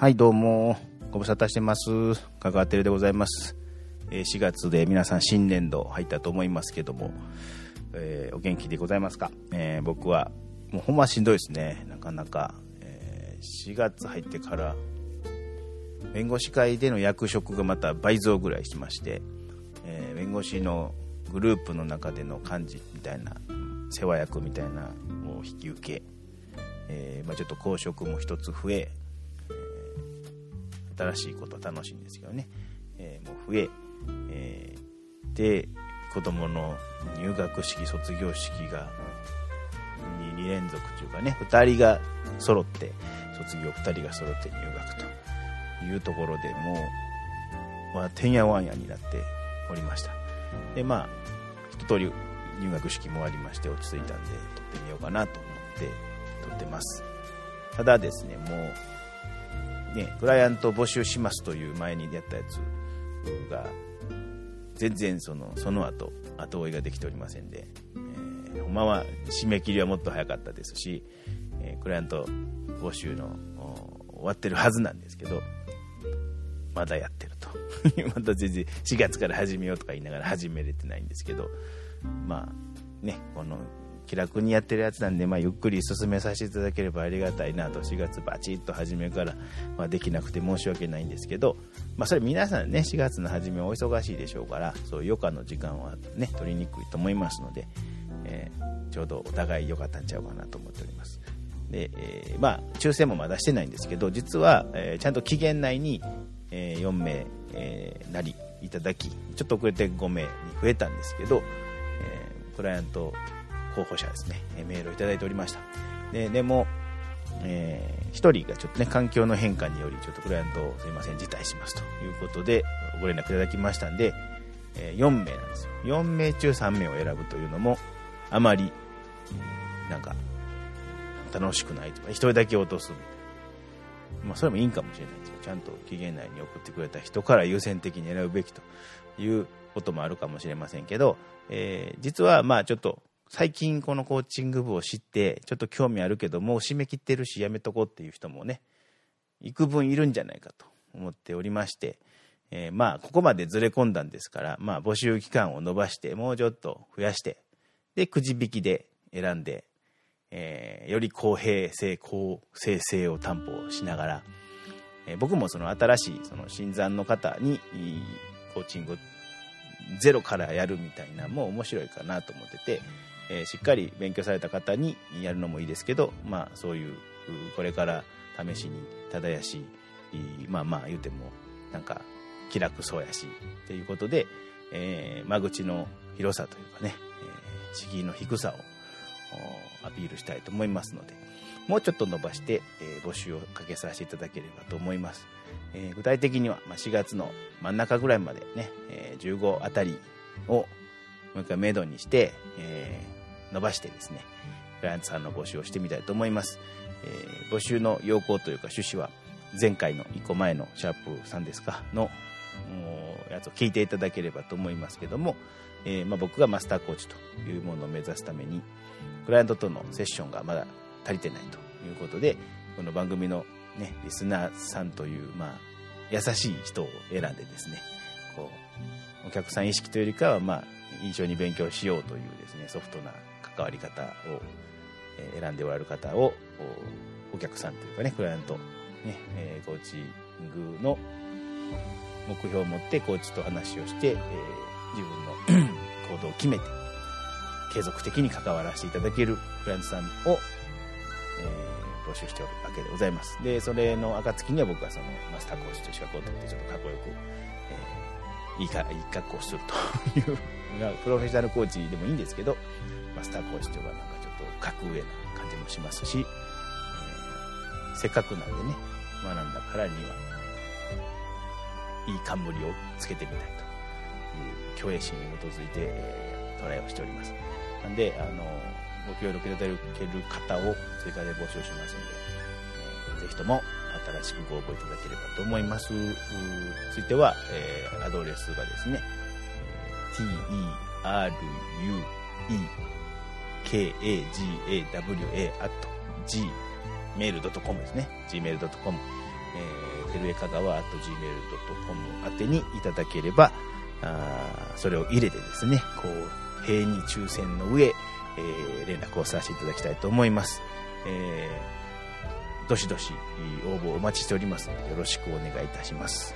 はい、どうもご無沙汰してます。かかわてるでございます。4月で皆さん新年度入ったと思いますけども、お元気でございますか？僕はもうほんましんどいですね。なかなか、4月入ってから弁護士会での役職がまた倍増ぐらいしまして、弁護士のグループの中での幹事みたいな世話役みたいなのを引き受け、ちょっと公職も一つ増え、新しいことは楽しいんですけどね、で子供の入学式卒業式が 2連続というかね、2人が揃って卒業、2人が揃って入学というところでもう、てんやわんやになっておりました。で一通り入学式もありまして落ち着いたんで撮ってみようかなと思って撮ってます。ただですね、もうクライアント募集しますという前にやったやつが全然その後追いができておりませんで、ほんまは締め切りはもっと早かったですし、クライアント募集の終わってるはずなんですけど、まだやってるとまた全然4月から始めようとか言いながら始めれてないんですけど、この気楽にやってるやつなんで、ゆっくり進めさせていただければありがたいなと。4月バチッと始めから、できなくて申し訳ないんですけど、それ皆さんね、4月の初めお忙しいでしょうから、そういう余暇の時間はね取りにくいと思いますので、ちょうどお互い良かったんちゃうかなと思っております。で、抽選もまだしてないんですけど、実は、ちゃんと期限内に、4名、なりいただき、ちょっと遅れて5名に増えたんですけど、クライアント候補者ですね、メールをいただいておりました。でも、1人がちょっとね環境の変化によりちょっとクライアントをすいません辞退しますということでご連絡いただきましたんで、4名なんですよ。4名中3名を選ぶというのもあまりなんか楽しくないとか、1人だけ落とすみたいな、それもいいんかもしれないんですけど、ちゃんと期限内に送ってくれた人から優先的に選ぶべきということもあるかもしれませんけど、実はちょっと最近このコーチング部を知ってちょっと興味あるけどもう締め切ってるしやめとこうっていう人もね幾分いるんじゃないかと思っておりまして、ここまでずれ込んだんですから、募集期間を延ばしてもうちょっと増やして、でくじ引きで選んで、より公平性公正性を担保しながら、僕も新しい新参の方にコーチングをゼロからやるみたいなも面白いかなと思ってて、しっかり勉強された方にやるのもいいですけど、そういうこれから試しに正しい言うてもなんか気楽そうやしということで、間口の広さというかね、敷居の低さをアピールしたいと思いますので、もうちょっと伸ばして、募集をかけさせていただければと思います。具体的には、4月の真ん中ぐらいまでね、15あたりをもう一回目処にして、伸ばしてですね、クライアントさんの募集をしてみたいと思います。募集の要項というか趣旨は前回の1個前のシャープ3ですかのやつを聞いていただければと思いますけども、僕がマスターコーチというものを目指すためにクライアントとのセッションがまだ足りてないということで、この番組のねリスナーさんという優しい人を選んでですね、こうお客さん意識というよりかは一緒に勉強しようというですねソフトな関わり方を選んでおられる方をお客さんというかねクライアントね、コーチングの目標を持ってコーチと話をして、自分の行動を決めて継続的に関わらせていただけるクライアントさんを募集しておるわけでございます。でそれの暁には僕はマスター講師と資格を取ってちょっとかっこよく、いい格好をするというプロフェッショナルコーチでもいいんですけど、マスター講師というのはちょっと格上な感じもしますし、せっかくなんでね学んだからにはいい冠をつけてみたいという虚栄心に基づいて、トライをしております。なんでご協力いただける方を追加で募集しますので、ぜひとも新しくご応募いただければと思います。ついては、アドレスがですね truekagawa@gmail.com ですね。gmail.com てるえかがわ @gmail.com 宛てにいただければ、それを入れてですね、こう平に抽選の上、連絡をさせていただきたいと思います。どしどし応募お待ちしておりますので、よろしくお願いいたします。